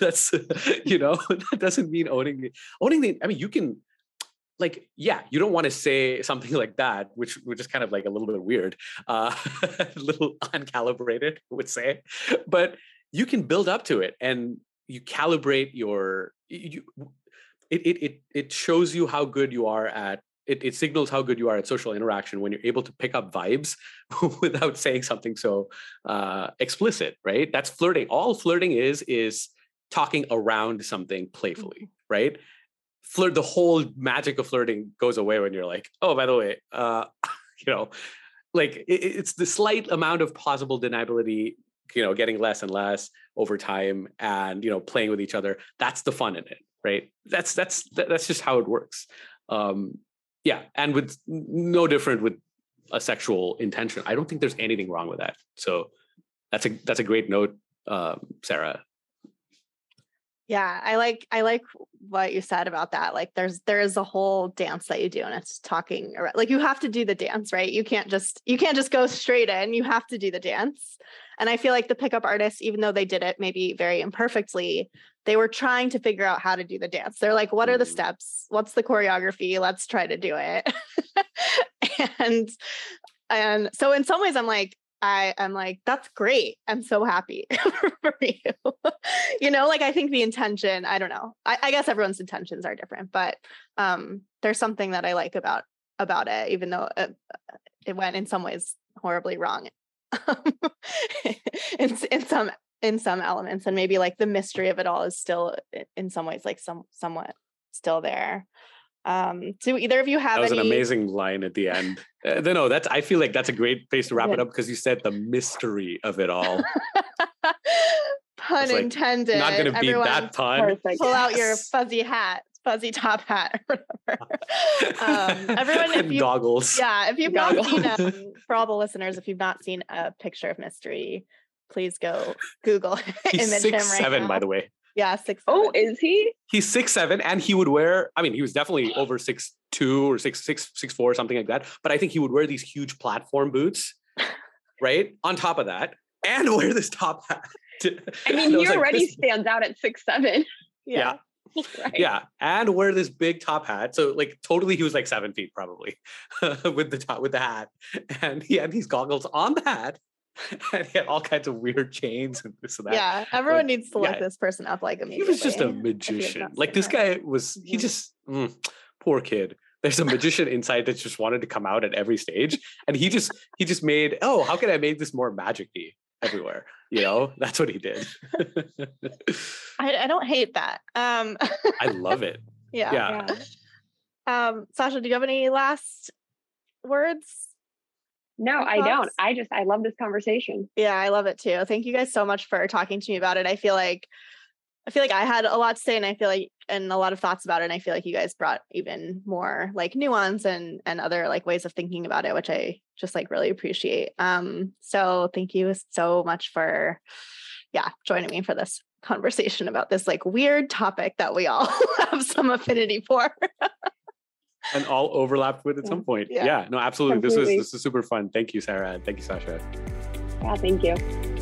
That's, you know, that doesn't mean owning the, I mean, you can, like, yeah, you don't want to say something like that, which is kind of like a little bit weird, a little uncalibrated, I would say, but you can build up to it and you calibrate it shows you how good you are at, it signals how good you are at social interaction when you're able to pick up vibes without saying something so explicit, right? That's flirting. All flirting is talking around something playfully, right? The whole magic of flirting goes away when you're like, oh, by the way, you know, like it's the slight amount of possible deniability, you know, getting less and less over time and, you know, playing with each other. That's the fun in it, right? That's just how it works. Yeah. And with no different with a sexual intention. I don't think there's anything wrong with that. So that's a great note, Sarah. Yeah, I like what you said about that. Like there is a whole dance that you do, and it's talking around. Like you have to do the dance, right? You can't just go straight in. You have to do the dance. And I feel like the pickup artists, even though they did it maybe very imperfectly, they were trying to figure out how to do the dance. They're like, what are the steps? What's the choreography? Let's try to do it. And so in some ways I'm like, that's great. I'm so happy for you. You know, like I think the intention, I don't know. I guess everyone's intentions are different, but there's something that I like about it, even though it went in some ways horribly wrong in some elements. And maybe like the mystery of it all is still in some ways, like somewhat still there. Do either of you have that was an amazing line at the end. No, I feel like that's a great place to wrap it up, because you said the mystery of it all. Pun intended. Not going to beat that pun. Perfect. Pull out your fuzzy hat, fuzzy top hat, or whatever. Everyone, if you, goggles. Yeah, if you've not seen, for all the listeners, if you've not seen a picture of Mystery, please go Google image 6'7", him right 7", now. By the way. Yeah, 6'7". Oh, is he? He's 6'7", and he would wear, I mean, he was definitely over 6'2" or 6'4", something like that. But I think he would wear these huge platform boots, right? On top of that, and wear this top hat. I mean, he already stands out at 6'7". Yeah. Right. Yeah. And wear this big top hat. So like totally he was like 7 feet probably with the hat. And he had these goggles on the hat. And he had all kinds of weird chains and this and that. Yeah, everyone needs to look this person up like immediately. He was just a magician. Like this guy was, he just, poor kid. There's a magician inside that just wanted to come out at every stage. And he just made, oh, how can I make this more magic-y everywhere? You know, that's what he did. I don't hate that. I love it. Yeah. Sasha, do you have any last words? No, I don't. I love this conversation. Yeah, I love it too. Thank you guys so much for talking to me about it. I feel like I feel like I had a lot to say, and I feel like, and a lot of thoughts about it. And I feel like you guys brought even more like nuance and other like ways of thinking about it, which I just like really appreciate. So thank you so much for, joining me for this conversation about this like weird topic that we all have some affinity for. And all overlapped with at some point. Yeah, no, absolutely. Completely. This was super fun. Thank you, Sarah. And thank you, Sasha. Yeah, thank you.